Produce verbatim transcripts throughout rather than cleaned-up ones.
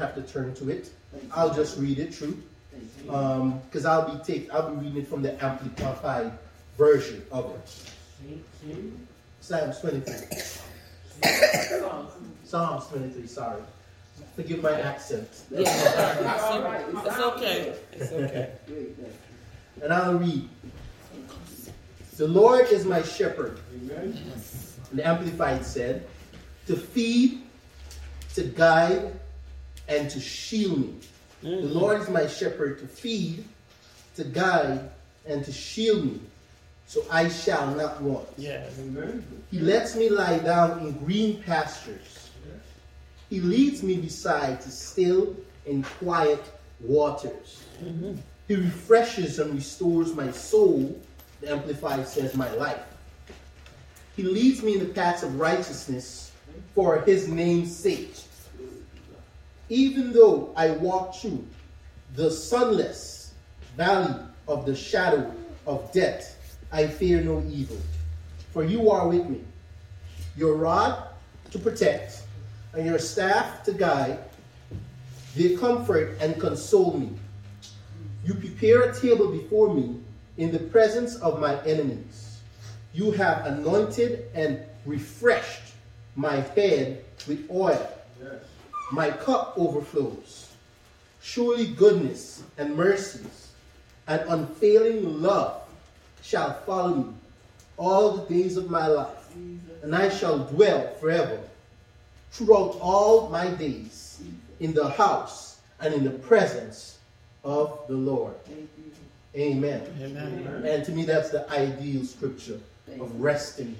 have to turn to it. I'll just read it through, because um, I'll be take I'll be reading it from the amplified version of it. Psalms twenty-three. Psalms twenty-three. Sorry, forgive my accent. Yeah. It's okay. It's okay. And I'll read. The Lord is my shepherd. Amen. And the Amplified said, to feed, to guide, and to shield me. Mm-hmm. The Lord is my shepherd to feed, to guide, and to shield me, so I shall not want. Yes. Amen. He lets me lie down in green pastures. Yes. He leads me beside the still and quiet waters. Mm-hmm. He refreshes and restores my soul. The Amplified says, my life. He leads me in the paths of righteousness for his name's sake. Even though I walk through the sunless valley of the shadow of death, I fear no evil, for you are with me. Your rod to protect and your staff to guide, they comfort and console me. You prepare a table before me in the presence of my enemies. You have anointed and refreshed my head with oil. Yes. My cup overflows. Surely goodness and mercies and unfailing love shall follow me all the days of my life, and I shall dwell forever throughout all my days in the house and in the presence of the Lord. Amen. Amen. And to me, that's the ideal scripture of resting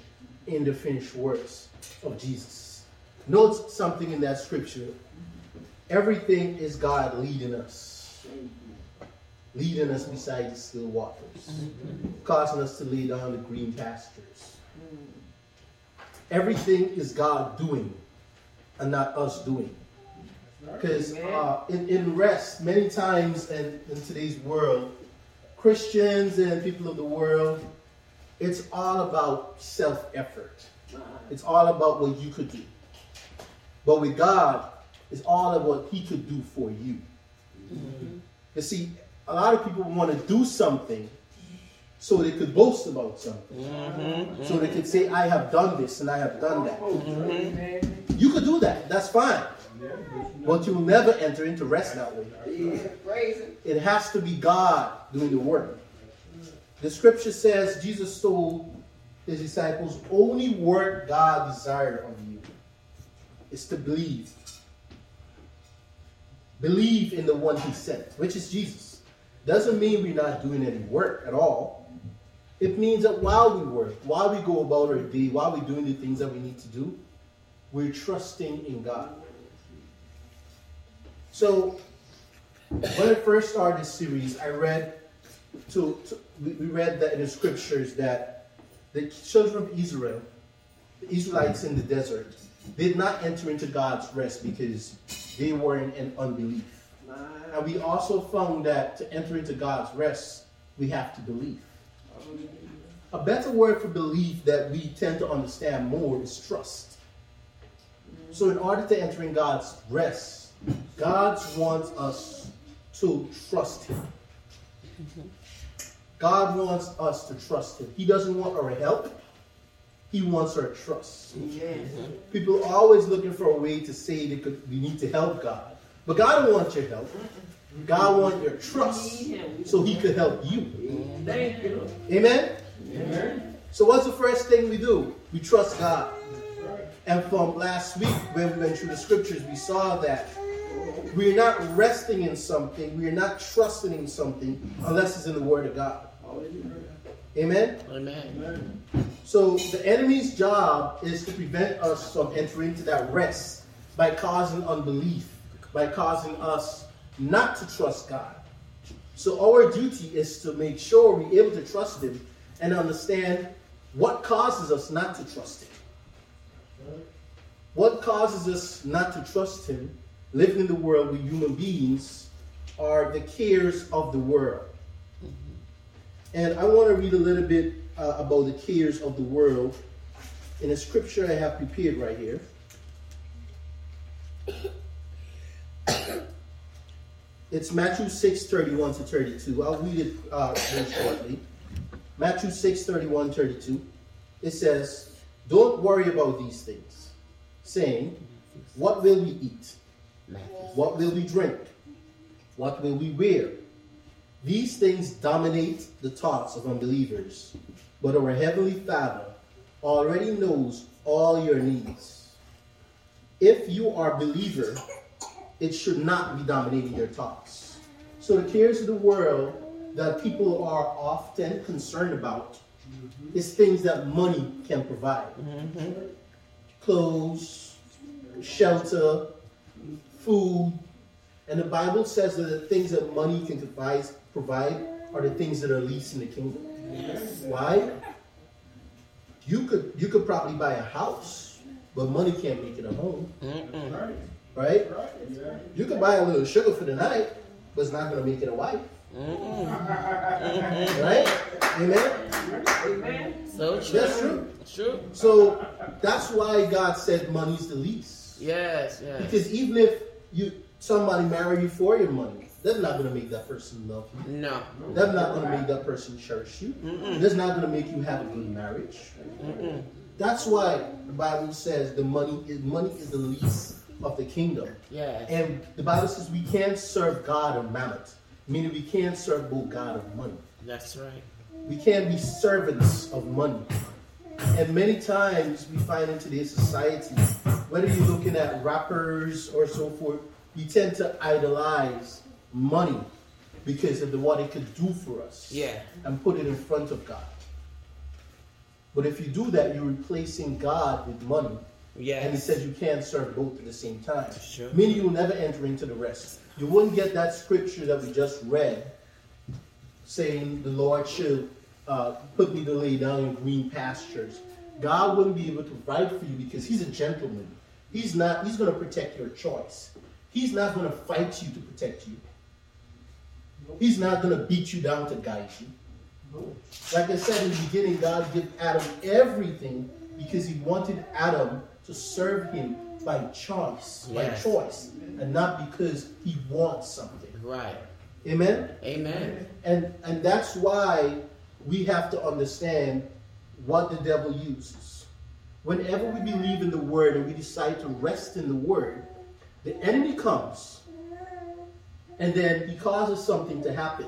in the finished works of Jesus. Note something in that scripture. Everything is God leading us. Leading us beside the still waters. Causing us to lay down the green pastures. Everything is God doing and not us doing. Because uh, in, in rest, many times in, in today's world, Christians and people of the world, it's all about self-effort. It's all about what you could do. But with God, it's all about what he could do for you. Mm-hmm. You see, a lot of people want to do something so they could boast about something. Mm-hmm. So they could say, I have done this and I have done that. Mm-hmm. You could do that. That's fine. But you'll never enter into rest that way. It has to be God doing the work. The scripture says Jesus told his disciples, only work God desired of you is to believe. Believe in the one he sent, which is Jesus. Doesn't mean we're not doing any work at all. It means that while we work, while we go about our day, while we're doing the things that we need to do, we're trusting in God. So, when I first started this series, I read to, to we read that in the scriptures that the children of Israel, the Israelites in the desert, did not enter into God's rest because they were in, in unbelief. And we also found that to enter into God's rest, we have to believe. A better word for belief that we tend to understand more is trust. So, in order to enter in God's rest, God wants us to trust him. God wants us to trust him. He doesn't want our help. He wants our trust. Yes. People are always looking for a way to say they could, we need to help God. But God don't want your help. God wants your trust so he could help you. Thank you. Amen? Amen. So what's the first thing we do? We trust God. And from last week, when we went through the scriptures, we saw that we're not resting in something, we're not trusting in something, unless it's in the Word of God. Amen? Amen. So the enemy's job is to prevent us from entering into that rest by causing unbelief, by causing us not to trust God. So our duty is to make sure we're able to trust him and understand what causes us not to trust him. What causes us not to trust him, living in the world with human beings, are the cares of the world. Mm-hmm. And I want to read a little bit uh, about the cares of the world in a scripture I have prepared right here. It's Matthew six, thirty-one to thirty-two. I'll read it uh, very shortly. Matthew six, thirty-one, thirty-two. It says, don't worry about these things, saying, what will we eat? What will we drink? What will we wear? These things dominate the thoughts of unbelievers, but our Heavenly Father already knows all your needs. If you are a believer, it should not be dominating your thoughts. So the cares of the world that people are often concerned about mm-hmm. is things that money can provide. Mm-hmm. Clothes, shelter, food. And the Bible says that the things that money can provide are the things that are least in the kingdom. Yes. Why? You could you could probably buy a house, but money can't make it a home. Mm-mm. Right? Right? Right. Yeah. You could buy a little sugar for the night, but it's not going to make it a wife. Mm-mm. Mm-mm. Right? Amen? Amen. So true. That's true. True. So that's why God said money's the least. Yes, yes. Because even if you somebody marry you for your money, that's not going to make that person love you. No. That's not going to make that person cherish you. Mm-mm. That's not going to make you have a good marriage. Mm-mm. That's why the Bible says the money is, money is the least of the kingdom. Yes. And the Bible says we can't serve God and mammon, meaning we can't serve both God and money. That's right. We can't be servants of money. And many times we find in today's society, whether you're looking at rappers or so forth, we tend to idolize money because of the, what it could do for us. Yeah. And put it in front of God. But if you do that, you're replacing God with money. Yes. And he says you can't serve both at the same time. Sure. Meaning you'll never enter into the rest. You wouldn't get that scripture that we just read saying the Lord should uh, put me to lay down in green pastures. God wouldn't be able to provide for you because he's a gentleman. He's not. He's going to protect your choice. He's not going to fight you to protect you. He's not going to beat you down to guide you. Like I said in the beginning, God gave Adam everything because he wanted Adam to serve him by choice, yes. by choice, and not because he wants something. Right. Amen? Amen. And and that's why we have to understand what the devil uses. Whenever we believe in the word and we decide to rest in the word, the enemy comes and then he causes something to happen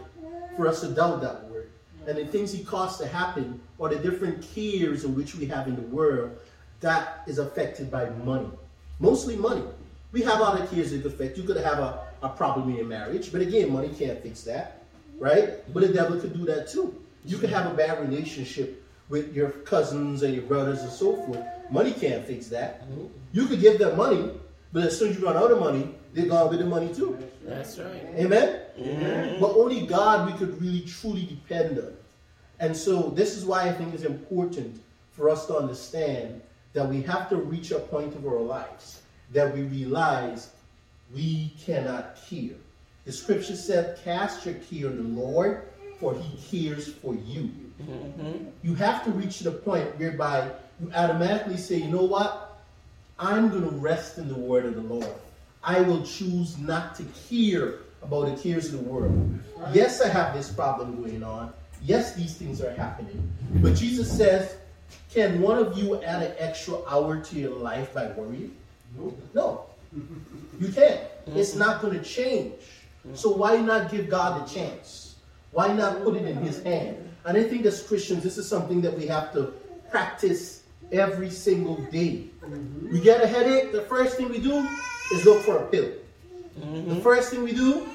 for us to doubt that word. And the things he caused to happen are the different cares in which we have in the world that is affected by money. Mostly money. We have other cares that affect. You could have a, a problem in your marriage, but again, money can't fix that, right? But the devil could do that too. You could have a bad relationship with your cousins and your brothers and so forth. Money can't fix that. You could give them money, but as soon as you run out of money, they're gone with the money too. That's right. Amen? Mm-hmm. But only God we could really truly depend on. And so this is why I think it's important for us to understand that we have to reach a point of our lives that we realize we cannot care. The scripture said, cast your care on the Lord, for he cares for you. Mm-hmm. You have to reach the point whereby you automatically say, you know what? I'm going to rest in the word of the Lord. I will choose not to care about the cares of the world. Yes, I have this problem going on. Yes, these things are happening. But Jesus says, can one of you add an extra hour to your life by worrying? No. No. You can't. It's not going to change. So why not give God the chance? Why not put it in his hand? And I think as Christians, this is something that we have to practice every single day. We get a headache, the first thing we do is look for a pill. Mm-hmm. The first thing we do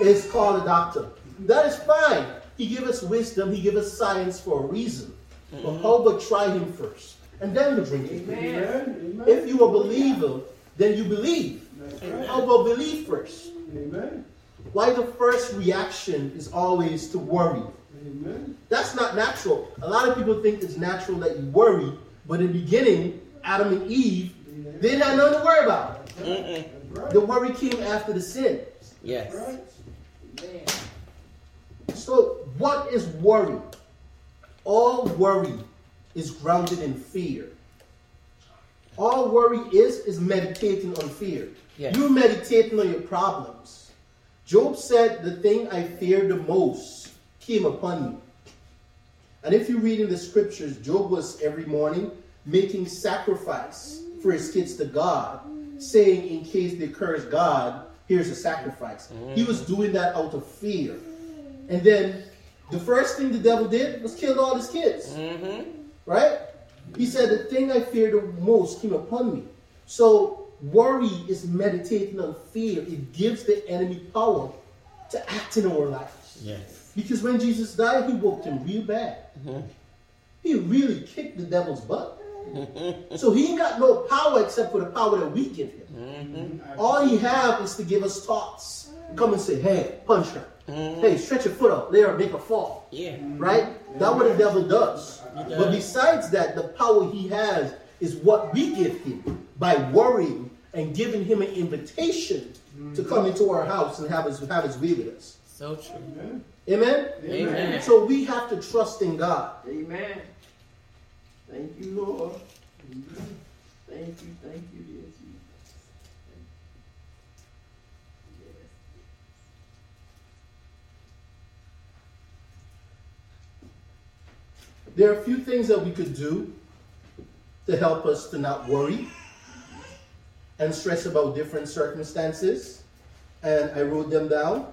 is call a doctor. That is fine. He gave us wisdom. He gave us science for a reason. Mm-hmm. But how about try him first? And then you drink it. Amen. If you are a believer, then you believe. Amen. How about believe first? Amen. Why the first reaction is always to worry? Amen. That's not natural. A lot of people think it's natural that you worry. But in the beginning, Adam and Eve, they didn't have nothing to worry about. Mm-mm. The worry came after the sin. Yes. So what is worry? All worry is grounded in fear. All worry is is meditating on fear. Yes. You're meditating on your problems. Job said, the thing I feared the most came upon me. And if you read in the scriptures, Job was every morning making sacrifice for his kids to God, saying in case they curse God, here's a sacrifice. Mm. He was doing that out of fear. And then the first thing the devil did was kill all his kids. Mm-hmm. Right? He said, the thing I feared the most came upon me. So worry is meditating on fear. It gives the enemy power to act in our lives. Yes. Because when Jesus died, he whooped him real bad. Mm-hmm. He really kicked the devil's butt. So he ain't got no power except for the power that we give him. Mm-hmm. All he have is to give us thoughts. Come and say, hey, punch her. Mm-hmm. Hey, stretch your foot out there and make a fall. Yeah. Right? Mm-hmm. That's what the devil does. does. But besides that, the power he has is what we give him by worrying and giving him an invitation mm-hmm. to come into our house and have his, have his way with us. So true. Amen? Amen. Amen. Amen. So we have to trust in God. Amen. Thank you, Lord. Thank you, thank you, thank you, dear Jesus. Thank you. Yes. There are a few things that we could do to help us to not worry and stress about different circumstances. And I wrote them down.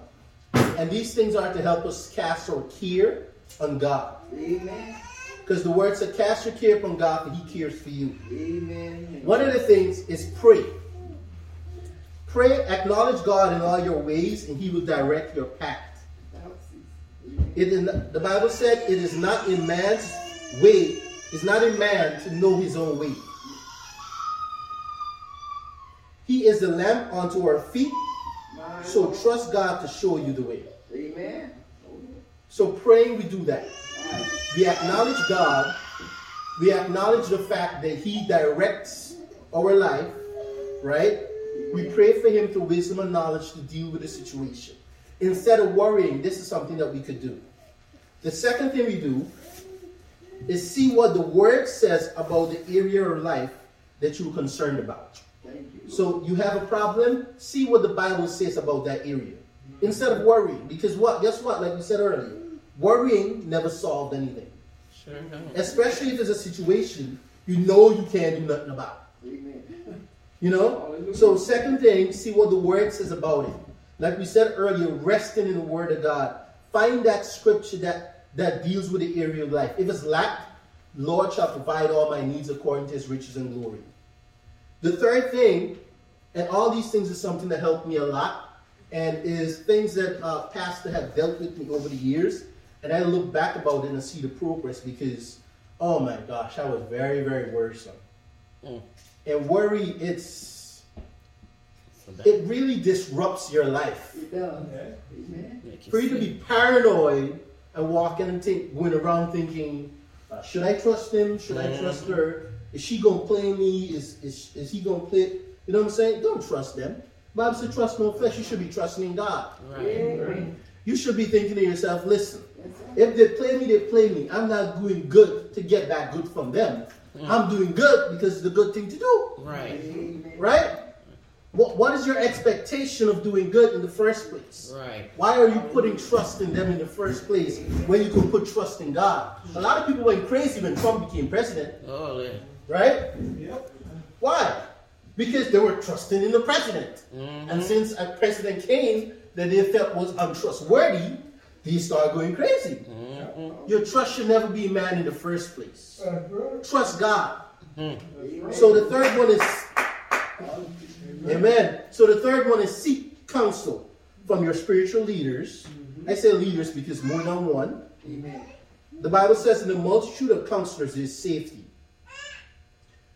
And these things are to help us cast our care on God. Amen. Because the word said, cast your care upon God, for he cares for you. Amen. One of the things is pray. Pray, acknowledge God in all your ways, and he will direct your path. It is, the Bible said, it is not in man's way, it's not in man to know his own way. He is the lamp unto our feet, so trust God to show you the way. Amen. So praying, we do that. We acknowledge God, we acknowledge the fact that he directs our life, right? We pray for him through wisdom and knowledge to deal with the situation. Instead of worrying, this is something that we could do. The second thing we do is see what the word says about the area of life that you're concerned about. So you have a problem, see what the Bible says about that area. Instead of worrying, because what? Guess what? Like we said earlier, worrying never solved anything. Sure no. Especially if there's a situation you know you can't do nothing about. Amen. You know? Hallelujah. So second thing, see what the word says about it. Like we said earlier, resting in the word of God. Find that scripture that, that deals with the area of life. If it's lacked, Lord shall provide all my needs according to his riches and glory. The third thing, and all these things is something that helped me a lot, and is things that uh, pastor have dealt with me over the years. And I look back about it and see the progress because, oh my gosh, I was very, very worrisome. Mm. And worry, it's, it really disrupts your life. It does. Okay. Amen. For you to be paranoid and walking and think, going around thinking, uh, should I trust him? Should mm. I trust her? Is she going to play me? Is, is, is he going to play? You know what I'm saying? Don't trust them. The Bible said trust no flesh. You should be trusting God. Right. Amen. You should be thinking to yourself, listen, if they play me, they play me. I'm not doing good to get that good from them. Mm. I'm doing good because it's the good thing to do. Right. Right? What, what is your expectation of doing good in the first place? Right. Why are you putting trust in them in the first place when you can put trust in God? A lot of people went crazy when Trump became president. Oh, yeah. Right? Yep. Why? Because they were trusting in the president. Mm-hmm. And since a president came that they felt was untrustworthy, they start going crazy. Mm-hmm. Your trust should never be man in the first place. Uh-huh. Trust God. Mm-hmm. So the third one is, amen. amen. So the third one is seek counsel from your spiritual leaders. Mm-hmm. I say leaders because more than one. Amen. The Bible says in the multitude of counselors is safety.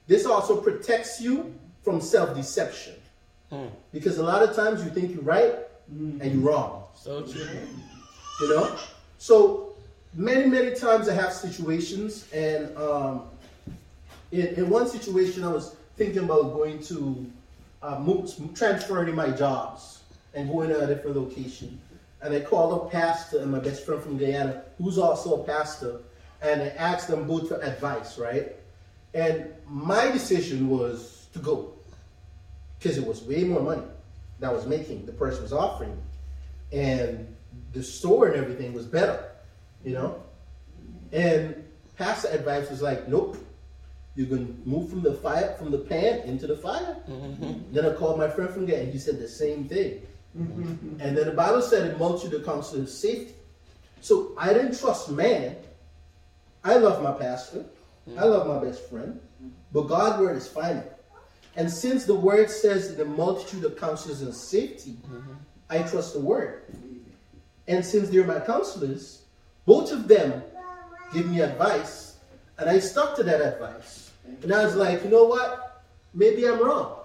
This also protects you from self-deception. Mm. Because a lot of times you think you're right, mm-hmm. and you're wrong. So true. You know? So many, many times I have situations, and um, in, in one situation I was thinking about going to, uh, move, transferring my jobs and going to a different location. And I called a pastor and my best friend from Guyana, who's also a pastor, and I asked them both for advice, right? And my decision was to go, because it was way more money that I was making, the person was offering. and the store and everything was better, you know? And pastor advice was like, nope, you're going to move from the fire, from the pan into the fire. Mm-hmm. Then I called my friend from there and he said the same thing. Mm-hmm. And then the Bible said it multitude of counsel is safety. So I didn't trust man. I love my pastor. Mm-hmm. I love my best friend. But God's word is final. And since the word says that the multitude of counselors is safety, mm-hmm. I trust the word. And since they're my counselors, both of them give me advice, and I stuck to that advice. And I was like, you know what? Maybe I'm wrong.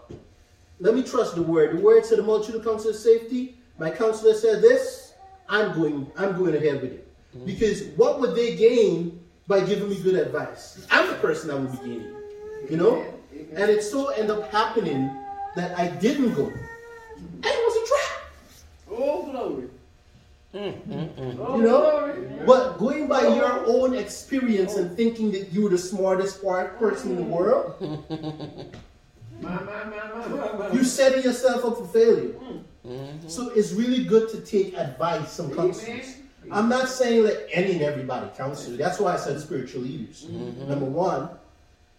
Let me trust the word. The word said the multitude of counselors is safety. My counselor said this. I'm going. I'm going ahead with it. Mm-hmm. Because what would they gain by giving me good advice? I'm the person I would be gaining. You know. And it so ended up happening that I didn't go. And it was a trap. Oh, glory. Mm, mm, mm. Oh, you know? Glory. But going by oh. your own experience oh. and thinking that you were the smartest person in the world, my, my, my, my, my. You're setting yourself up for failure. Mm-hmm. So it's really good to take advice from counselors. I'm not saying let any and everybody counsel. That's why I said spiritual leaders. Mm-hmm. Number one.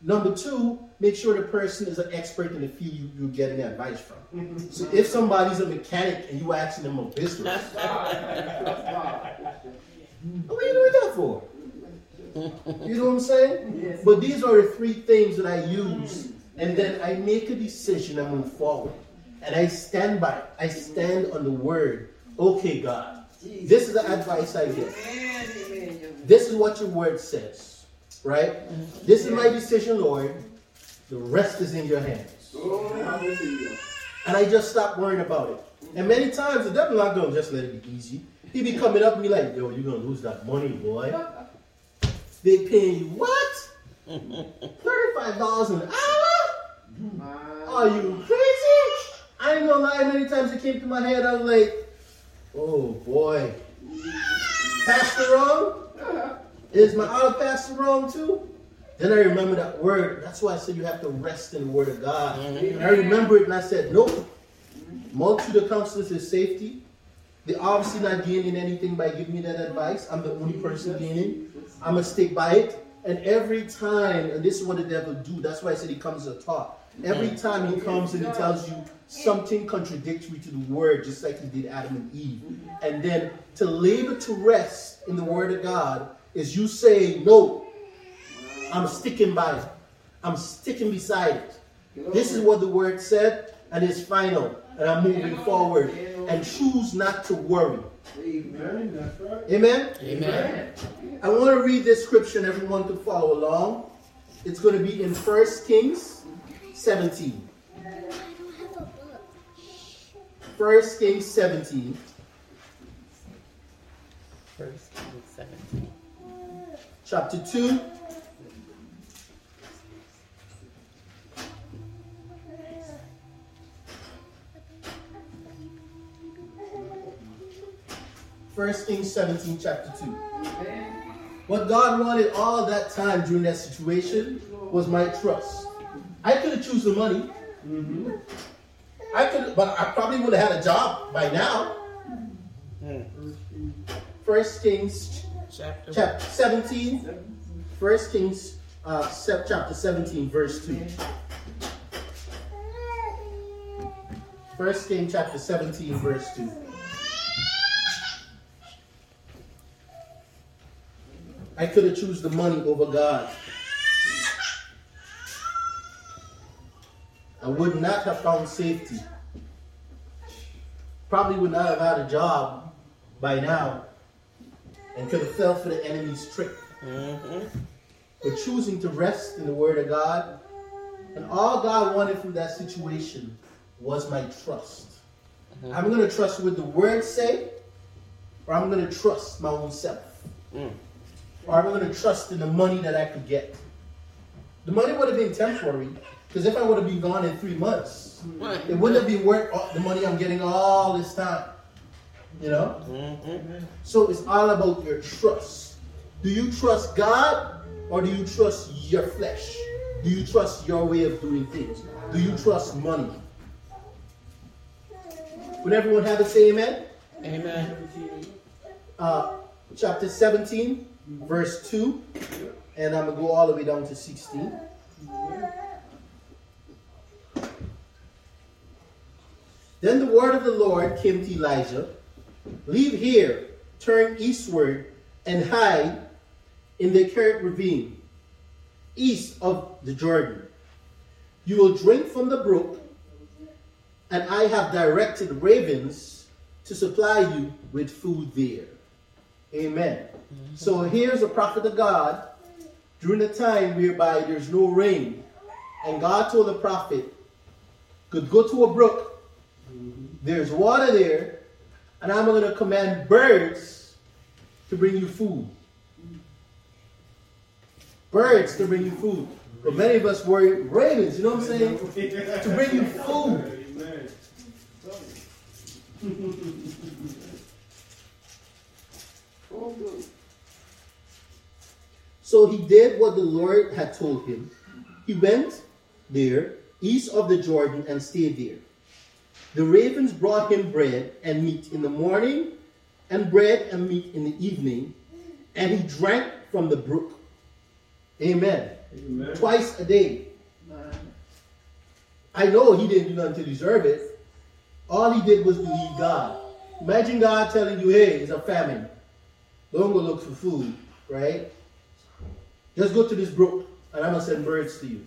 Number two, make sure the person is an expert in the field you, you're getting advice from. Mm-hmm. So if somebody's a mechanic and you're asking them a business, what are you doing that for? You know what I'm saying? Yes. But these are the three things that I use, and then I make a decision and move forward. And I stand by it. I stand on the word. Okay, God, this is the advice I give. This is what your word says. Right? This is my decision, Lord. The rest is in your hands. And I just stopped worrying about it. And many times, the devil's not going to just let it be easy. He be coming up and be like, yo, you're going to lose that money, boy. They paying you what? thirty-five dollars an hour? Are you crazy? I ain't going to lie. Many times it came to my head, I was like, oh, boy. Pastor wrong? Is my other pastor wrong too? Then I remember that word. That's why I said you have to rest in the word of God. Amen. And I remember it and I said, nope. Multitude of counselors is safety. They're obviously not gaining anything by giving me that advice. I'm the only person gaining. I'm going to stick by it. And every time, and this is what the devil do. That's why I said he comes to talk. Every time he comes and he tells you something contradictory to the word, just like he did Adam and Eve. And then to labor to rest in the word of God is you say, no, I'm sticking by it. I'm sticking beside it. This is what the word said, and it's final, and I'm moving forward. And choose not to worry. Amen? Amen? Amen. I want to read this scripture, and everyone can follow along. It's going to be in First Kings seventeen. First Kings seventeen. First Kings seventeen. Chapter two, First Kings seventeen, chapter two. What God wanted all that time during that situation was my trust. I could have chosen the money. Mm-hmm. I could, but I probably would have had a job by now. First Kings. Chapter, chapter seventeen, First Kings uh, chapter seventeen, verse two. First Kings chapter seventeen, verse two. I could have choose the money over God. I would not have found safety. Probably would not have had a job by now. And could have fell for the enemy's trick. Mm-hmm. But choosing to rest in the word of God, and all God wanted from that situation was my trust. Mm-hmm. I'm going to trust what the word say, or I'm going to trust my own self. Mm. Or I'm going to trust in the money that I could get. The money would have been temporary, because if I would have been gone in three months, mm-hmm. it wouldn't have been worth all the money I'm getting all this time. You know? Mm-hmm. So it's all about your trust. Do you trust God or do you trust your flesh? Do you trust your way of doing things? Do you trust money? Would everyone have to say amen? Amen. Uh, chapter seventeen, verse two, and I'm going to go all the way down to sixteen. Then the word of the Lord came to Elijah, "Leave here, turn eastward, and hide in the Kerith ravine, east of the Jordan. You will drink from the brook, and I have directed ravens to supply you with food there." Amen. Mm-hmm. So here's a prophet of God during a time whereby there's no rain. And God told the prophet, could go to a brook, mm-hmm. there's water there, and I'm going to command birds to bring you food. Birds to bring you food. But many of us worry, ravens, you know what I'm saying? To bring you food. So he did what the Lord had told him. He went there, east of the Jordan, and stayed there. The ravens brought him bread and meat in the morning, and bread and meat in the evening, and he drank from the brook. Amen. Amen. Twice a day. I know he didn't do nothing to deserve it. All he did was believe God. Imagine God telling you, hey, it's a famine. Don't go look for food, right? Just go to this brook, and I'm going to send birds to you.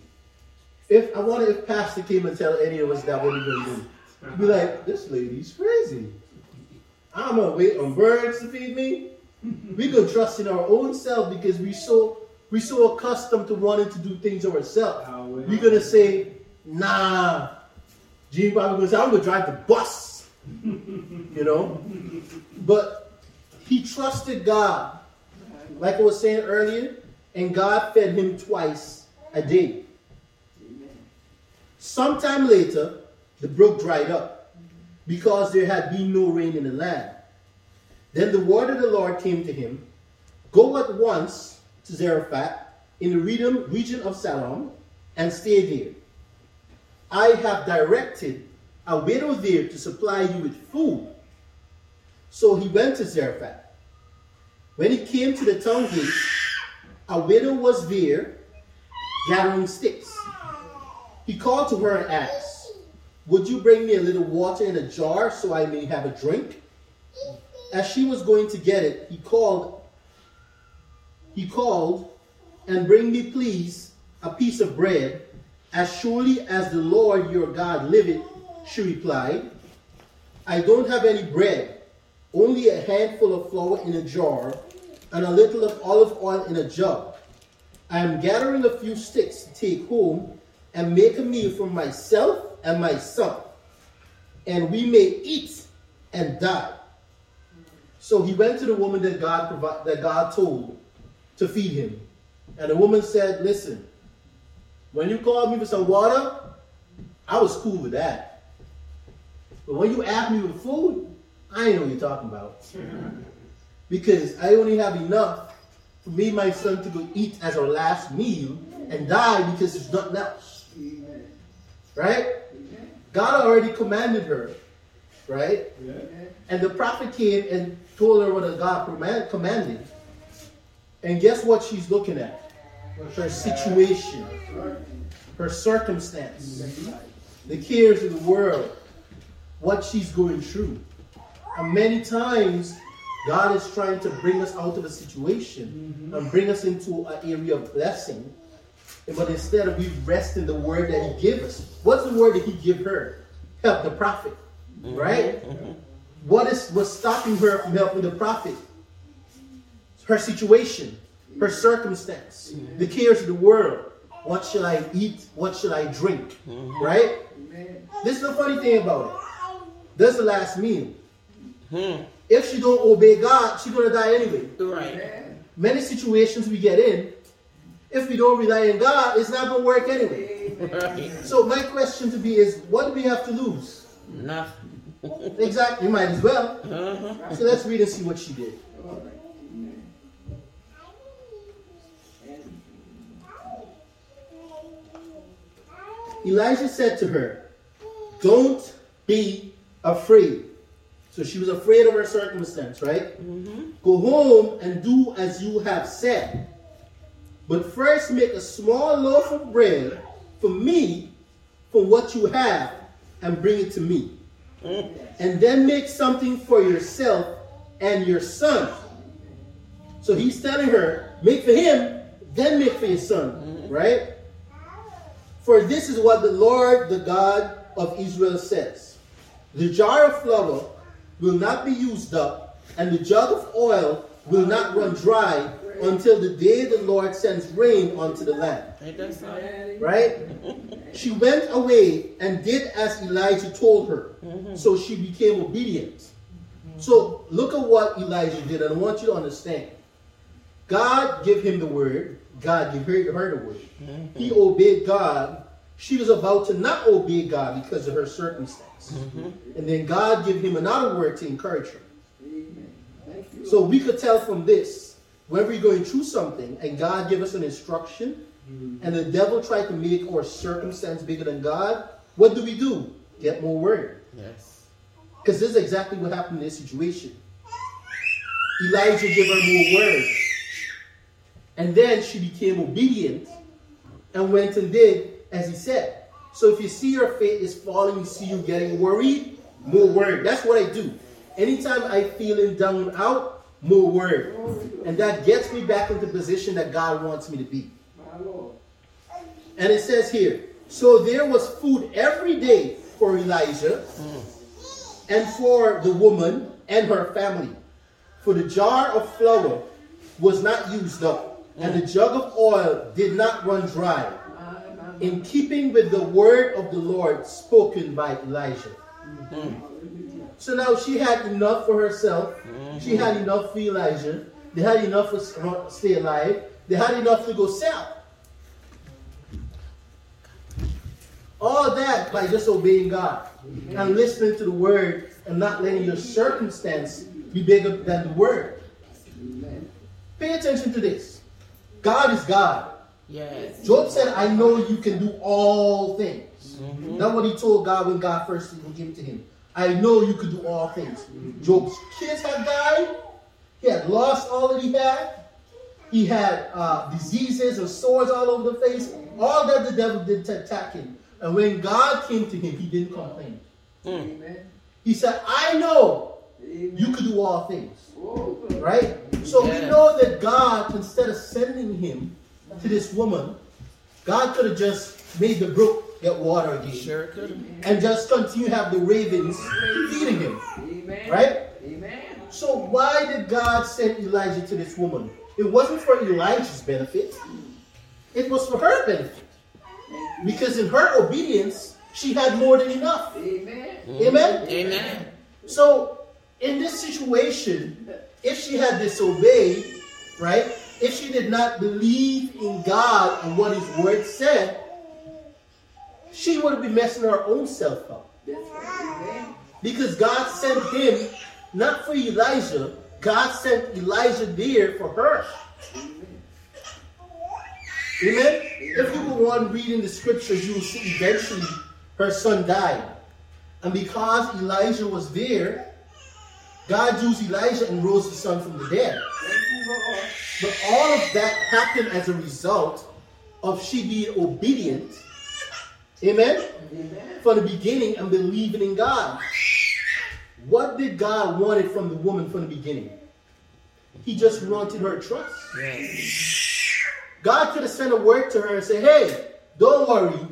If I wonder if Pastor came and tell any of us that, what are we going to do? We'd be like, this lady's crazy. I'm going to wait on birds to feed me. We could trust in our own self because we so... We're so accustomed to wanting to do things ourselves. Oh, well. We're going to say, nah. Gene Bobby goes, I'm going to drive the bus. You know? But he trusted God. Like I was saying earlier, and God fed him twice a day. Amen. Sometime later, the brook dried up because there had been no rain in the land. Then the word of the Lord came to him, "Go at once to Zarephath in the region of Sidon, and stay there. I have directed a widow there to supply you with food." So he went to Zarephath. When he came to the town gate, a widow was there gathering sticks. He called to her and asked, "Would you bring me a little water in a jar so I may have a drink?" As she was going to get it, he called He called, "And bring me, please, a piece of bread, as surely as the Lord your God liveth," she replied. "I don't have any bread, only a handful of flour in a jar, and a little of olive oil in a jug. I am gathering a few sticks to take home and make a meal for myself and my son, and we may eat and die." So he went to the woman that God provi- that God told to feed him. And the woman said, "Listen, when you called me for some water, I was cool with that. But when you asked me for food, I ain't know what you're talking about. Because I only have enough for me and my son to go eat as our last meal and die because there's nothing else." Amen. Right? Amen. God already commanded her. Right? Yeah. And the prophet came and told her what God commanded. And guess what she's looking at? Her situation. Her circumstance. Mm-hmm. The cares of the world. What she's going through. And many times, God is trying to bring us out of a situation. Mm-hmm. And bring us into an area of blessing. But instead of we rest in the word that he gave us. What's the word that he gave her? Help the prophet. Mm-hmm. Right? Mm-hmm. What is what's stopping her from helping the prophet? Her situation, her circumstance, Amen. The cares of the world. What shall I eat? What shall I drink? Mm-hmm. Right? Amen. This is the funny thing about it. That's the last meal. Mm-hmm. If she don't obey God, she's going to die anyway. Right. Amen. Many situations we get in, if we don't rely on God, it's not going to work anyway. Right. So my question to be is, what do we have to lose? Nothing. Exactly. You might as well. Uh-huh. So let's read and see what she did. Elijah said to her, "Don't be afraid. So she was afraid of her circumstance, right? Mm-hmm. Go home and do as you have said. But first make a small loaf of bread for me, for what you have, and bring it to me. Mm-hmm. And then make something for yourself and your son. So he's telling her, make for him, then make for your son, mm-hmm. right? For this is what the Lord, the God of Israel says. The jar of flour will not be used up, and the jug of oil will not run dry until the day the Lord sends rain onto the land. Right? She went away and did as Elijah told her. So she became obedient. So look at what Elijah did, and I want you to understand. God gave him the word. God gave her, her the word. Mm-hmm. He obeyed God. She was about to not obey God because of her circumstance. Mm-hmm. And then God gave him another word to encourage her. Amen. Thank you. So we could tell from this, whenever you're going through something and God gave us an instruction, mm-hmm. and the devil tried to make our circumstance bigger than God, what do we do? Get more word. Yes. Because this is exactly what happened in this situation. Elijah gave her more word. And then she became obedient and went and did as he said. So if you see your faith is falling, you see you getting worried, more word. That's what I do. Anytime I feeling down and out, more word. And that gets me back into the position that God wants me to be. And it says here, so there was food every day for Elijah and for the woman and her family. For the jar of flour was not used up, and the jug of oil did not run dry, in keeping with the word of the Lord spoken by Elijah. Mm-hmm. So now she had enough for herself, mm-hmm. she had enough for Elijah, they had enough to stay alive, they had enough to go sell. All that by just obeying God, mm-hmm. and listening to the word, and not letting your circumstance be bigger than the word. Pay attention to this. God is God. Yes. Job said, I know you can do all things. Mm-hmm. That's what he told God when God first gave it to him. I know you can do all things. Mm-hmm. Job's kids had died. He had lost all that he had. He had uh, diseases and sores all over the face. All that the devil did to attack him. And when God came to him, he didn't complain. Mm. He said, I know you can do all things. Right? So yeah. We know that God, instead of sending him to this woman, God could have just made the brook get water again. Sure could have. And just continue to have the ravens feeding him. Amen. Right? Amen. So why did God send Elijah to this woman? It wasn't for Elijah's benefit. It was for her benefit. Because in her obedience, she had more than enough. Amen. Amen? Amen. So, in this situation, if she had disobeyed, right? If she did not believe in God and what His Word said, she would have been messing her own self up. Because God sent him, not for Elijah, God sent Elijah there for her. Amen? If you go on reading the scriptures, you will see eventually her son died. And because Elijah was there, God used Elijah and rose the son from the dead. But all of that happened as a result of she being obedient. Amen? Amen. From the beginning and believing in God. What did God want from the woman from the beginning? He just wanted her trust. Yes. God could have sent a word to her and said, hey, don't worry.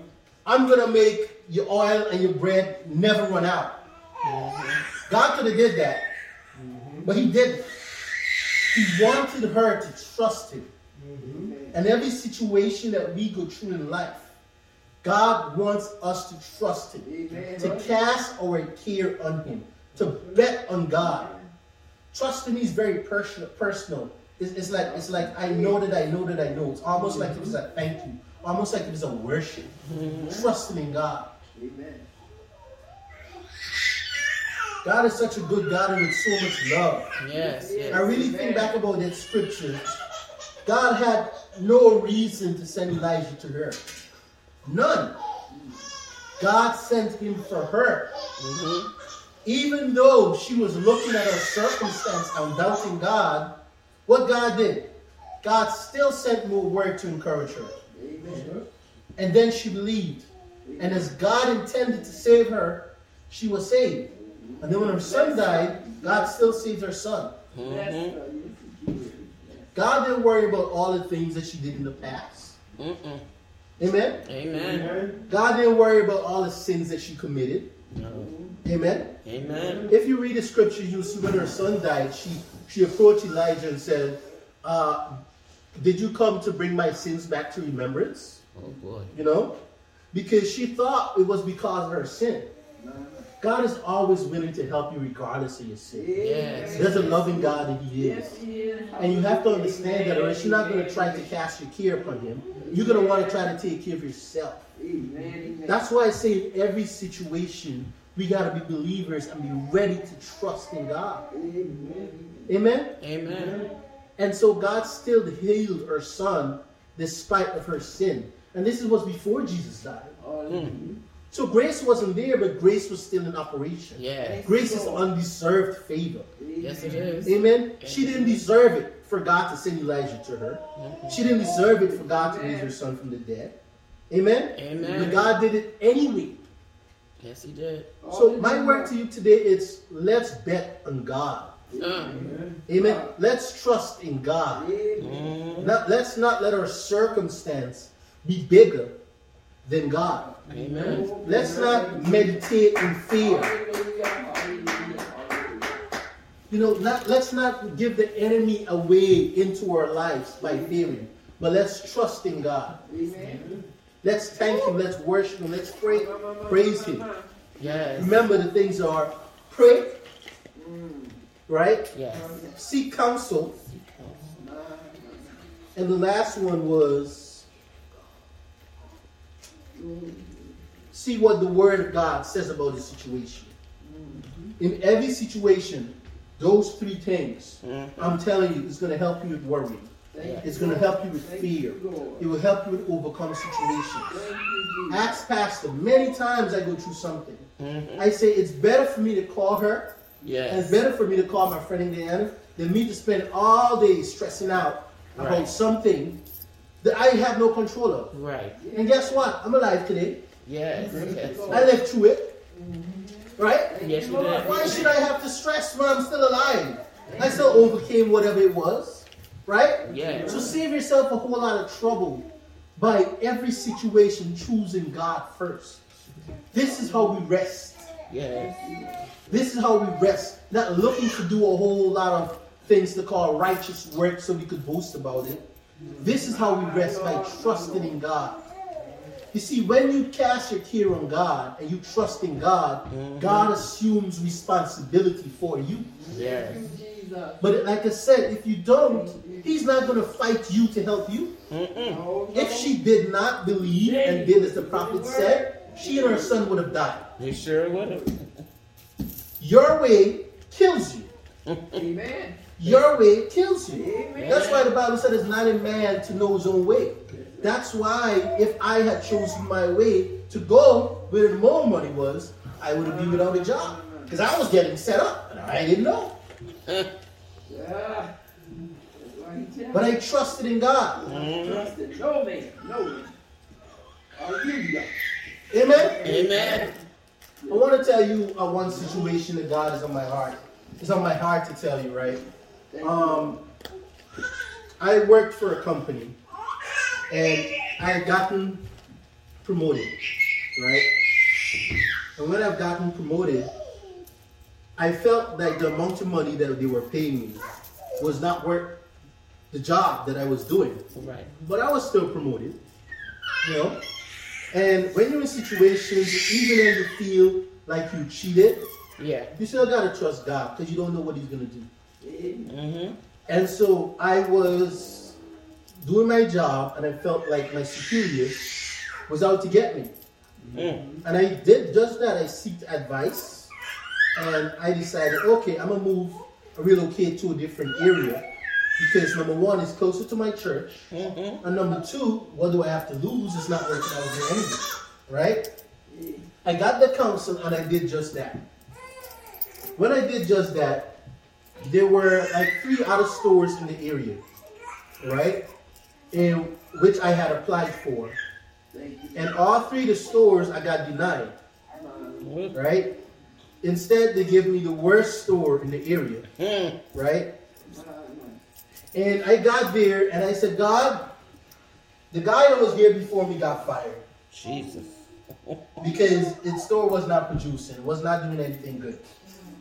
I'm going to make your oil and your bread never run out. Mm-hmm. God could have did that. But he didn't. He wanted her to trust him. Mm-hmm. And every situation that we go through in life, God wants us to trust him. Amen. To cast our care on him. To bet on God. Trusting is very personal. personal. It's, it's, like, it's like, I know that I know that I know. It's almost mm-hmm. like it was a thank you. Almost like it was a worship. Mm-hmm. Trusting in God. Amen. God is such a good God and with so much love. Yes, yes. I really Amen. think back about that scripture. God had no reason to send Elijah to her. None. God sent him for her. Mm-hmm. even though she was looking at her circumstance and doubting God, what God did? God still sent more word to encourage her. Amen. And then she believed. And as God intended to save her, she was saved. And then when her son died, God still saved her son. Mm-hmm. God didn't worry about all the things that she did in the past. Mm-mm. Amen? Amen. God didn't worry about all the sins that she committed. No. Amen? Amen. If you read the scripture, you'll see when her son died, she, she approached Elijah and said, uh, did you come to bring my sins back to remembrance? Oh boy. You know? Because she thought it was because of her sin. God is always willing to help you regardless of your sin. Yes. There's a loving God that He is. Yes, He is. And you have to understand that, or else you're not going to try to cast your care upon Him. You're going to want to try to take care of yourself. Amen. That's why I say in every situation, we got to be believers and be ready to trust in God. Amen. Amen? Amen. And so God still healed her son despite of her sin. And this was before Jesus died. Mm. So grace wasn't there, but grace was still in operation. Yes. Grace is undeserved favor. Yes, it is. Amen? Yes. She didn't deserve it for God to send Elijah to her. Mm-hmm. She didn't deserve it for God to raise her son from the dead. Amen? Amen. But God did it anyway. Yes, He did. So my word to you today is, let's bet on God. Amen. Amen. Let's trust in God. Amen. Now, let's not let our circumstance be bigger than God. Amen. Let's not meditate in fear. You know, not, let's not give the enemy a way into our lives by fearing, but let's trust in God. Amen. Let's thank Him. Let's worship Him. Let's pray, praise Him. Yes. Remember, the things are pray, right? Yes. Seek counsel. And the last one was, see what the Word of God says about the situation. Mm-hmm. In every situation, those three things, mm-hmm. I'm telling you, it's going to help you with worry. Thank it's going to help you with Thank fear. You, it will help you to overcome situations. You, Ask Pastor, many times I go through something. Mm-hmm. I say it's better for me to call her, yes. and it's better for me to call my friend Indiana, than me to spend all day stressing out right. about something that I have no control of. Right. And guess what? I'm alive today. Yes. yes. I lived through it. Mm-hmm. Right? Yes, you did. Why should I have to stress when I'm still alive? I still overcame whatever it was. Right? Yeah. So save yourself a whole lot of trouble by every situation choosing God first. This is how we rest. Yes. This is how we rest. Not looking to do a whole lot of things to call righteous work so we could boast about it. This is how we rest, by trusting in God. You see, when you cast your care on God and you trust in God, mm-hmm. God assumes responsibility for you. Yes. But like I said, if you don't, He's not going to fight you to help you. Mm-mm. If she did not believe and did as the prophet said, she and her son would have died. They sure would have. Your way kills you. Amen. Your way kills you. Amen. That's why the Bible said it's not in man to know his own way. That's why if I had chosen my way to go where more money was, I would have been without a job. Because I was getting set up and I didn't know. yeah. But I trusted in God. Mm-hmm. I trusted no man, no man. Hallelujah. Amen? Amen. I want to tell you uh, one situation that God is on my heart. It's on my heart to tell you, right? Um, I worked for a company, and I had gotten promoted, right? And when I've gotten promoted, I felt that the amount of money that they were paying me was not worth the job that I was doing. Right. But I was still promoted, you know? And when you're in situations, even when you feel like you cheated, yeah, you still got to trust God because you don't know what He's going to do. Mm-hmm. And so I was doing my job and I felt like my superior was out to get me. Mm. And I did just that. I seeked advice and I decided, okay, I'm going to move, relocate to a different area because number one, it's closer to my church. Mm-hmm. And number two, what do I have to lose? It's not working out with the enemy, right? I got the counsel and I did just that. When I did just that, there were like three other stores in the area, right? In which I had applied for. And all three of the stores I got denied, right? Instead, they gave me the worst store in the area, right? And I got there and I said, God, the guy that was here before me got fired. Jesus. Because its store was not producing, it was not doing anything good.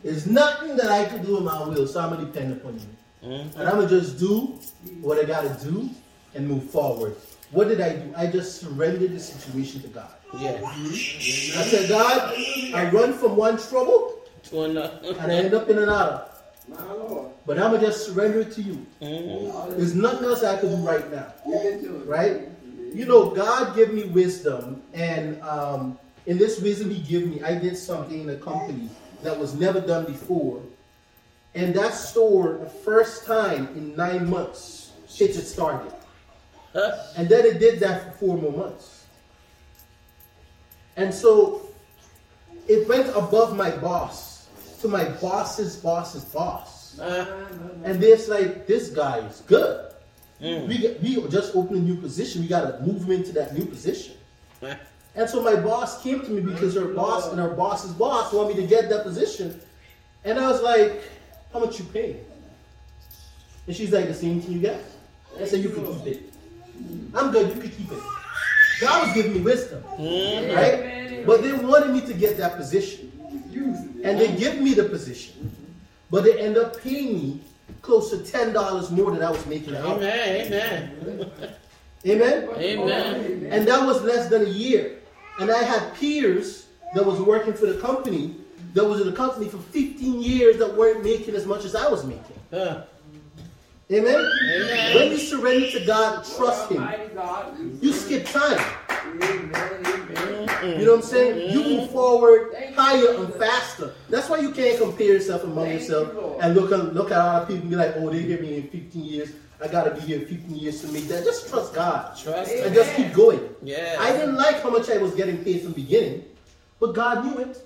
There's nothing that I could do in my will, so I'm going to depend upon you. Mm-hmm. And I'm going to just do what I got to do and move forward. What did I do? I just surrendered the situation to God. Yeah. Mm-hmm. I said, God, I run from one trouble to another, and I end up in another. My Lord. But I'm going to just surrender it to you. Mm-hmm. There's nothing else I can do right now. Right? You know, God gave me wisdom, and um, in this wisdom he gave me, I did something in the company that was never done before. And that store, the first time in nine months, hit its target. Huh? And then it did that for four more months. And so it went above my boss to my boss's boss's boss. Uh-huh. And it's like, this guy is good. Mm. We, we just opened a new position. We got to move him into that new position. Huh? And so my boss came to me because her boss and her boss's boss wanted me to get that position. And I was like, how much you pay? And she's like, the same thing you got. I said, you can keep it. I'm good, you can keep it. God was giving me wisdom, right? But they wanted me to get that position. And they give me the position. But they end up paying me close to ten dollars more than I was making out. Amen, amen. Amen? Amen. And that was less than a year. And I had peers that was working for the company, that was in the company for fifteen years that weren't making as much as I was making. Huh. Amen? Amen? When you surrender to God, trust him. You skip time. Amen. You know what I'm saying? You move forward higher and faster. That's why you can't compare yourself among yourself and look at, look at other people and be like, oh, they hear me in fifteen years. I gotta be here fifteen years to make that. Just trust God. Trust and just keep going. Yeah. I didn't like how much I was getting paid from the beginning, but God knew it.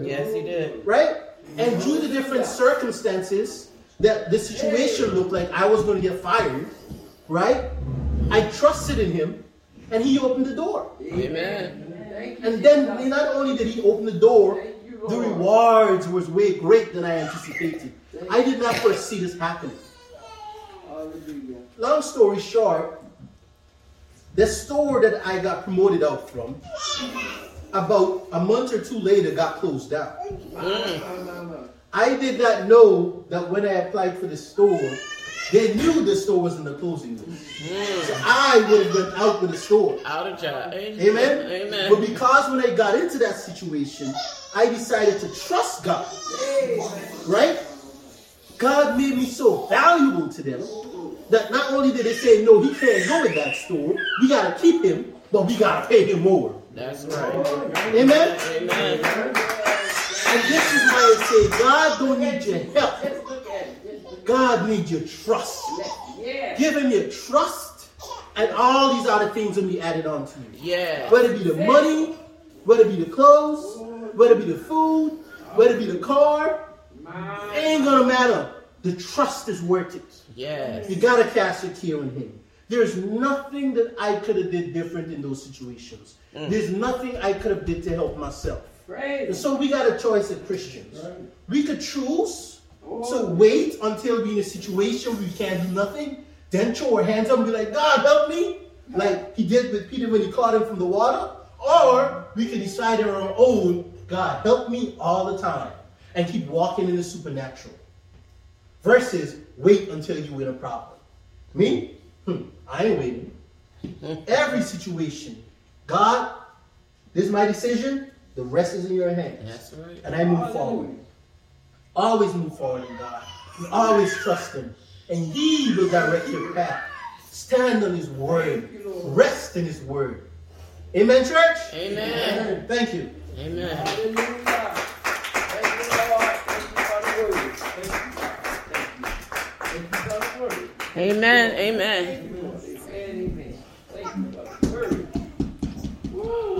Yes, he did. Right? And due to different circumstances that the situation looked like I was gonna get fired, right? I trusted in him and he opened the door. Amen. And then not only did he open the door, the rewards was way greater than I anticipated. I did not foresee this happening. Long story short, the store that I got promoted out from, about a month or two later, got closed down. Mm. I did not know that when I applied for the store, they knew the store was in the closing list. Mm. So I would have been out with the store. Out of job. Amen? Amen. But because when I got into that situation, I decided to trust God. Right? God made me so valuable to them that not only did they say, no, he can't go in that store, we got to keep him, but we got to pay him more. That's right. Amen? Amen. And this is why I say, God don't need your help. God needs your trust. Give him your trust, and all these other things will be added on to you. Yeah. Whether it be the money, whether it be the clothes, whether it be the food, whether it be the car, it ain't gonna matter. The trust is worth it. Yes. You gotta cast your care on him. There's nothing that I could have did different in those situations. Mm. There's nothing I could have did to help myself. Right. And so we got a choice as Christians. Right. We could choose oh. to wait until we're in a situation where we can't do nothing, then throw our hands up and be like, God, help me, like he did with Peter when he caught him from the water. Or we could decide on our own, God, help me all the time, and keep walking in the supernatural. Versus, wait until you're in a problem. Me? Hmm, I ain't waiting. Every situation, God, this is my decision, the rest is in your hands. That's right. And I move Hallelujah. forward. Always move forward in God. You always trust him. And he will direct your path. Stand on his word. Rest in his word. Amen, church? Amen. Amen. Thank you. Amen. Hallelujah. Amen. Amen.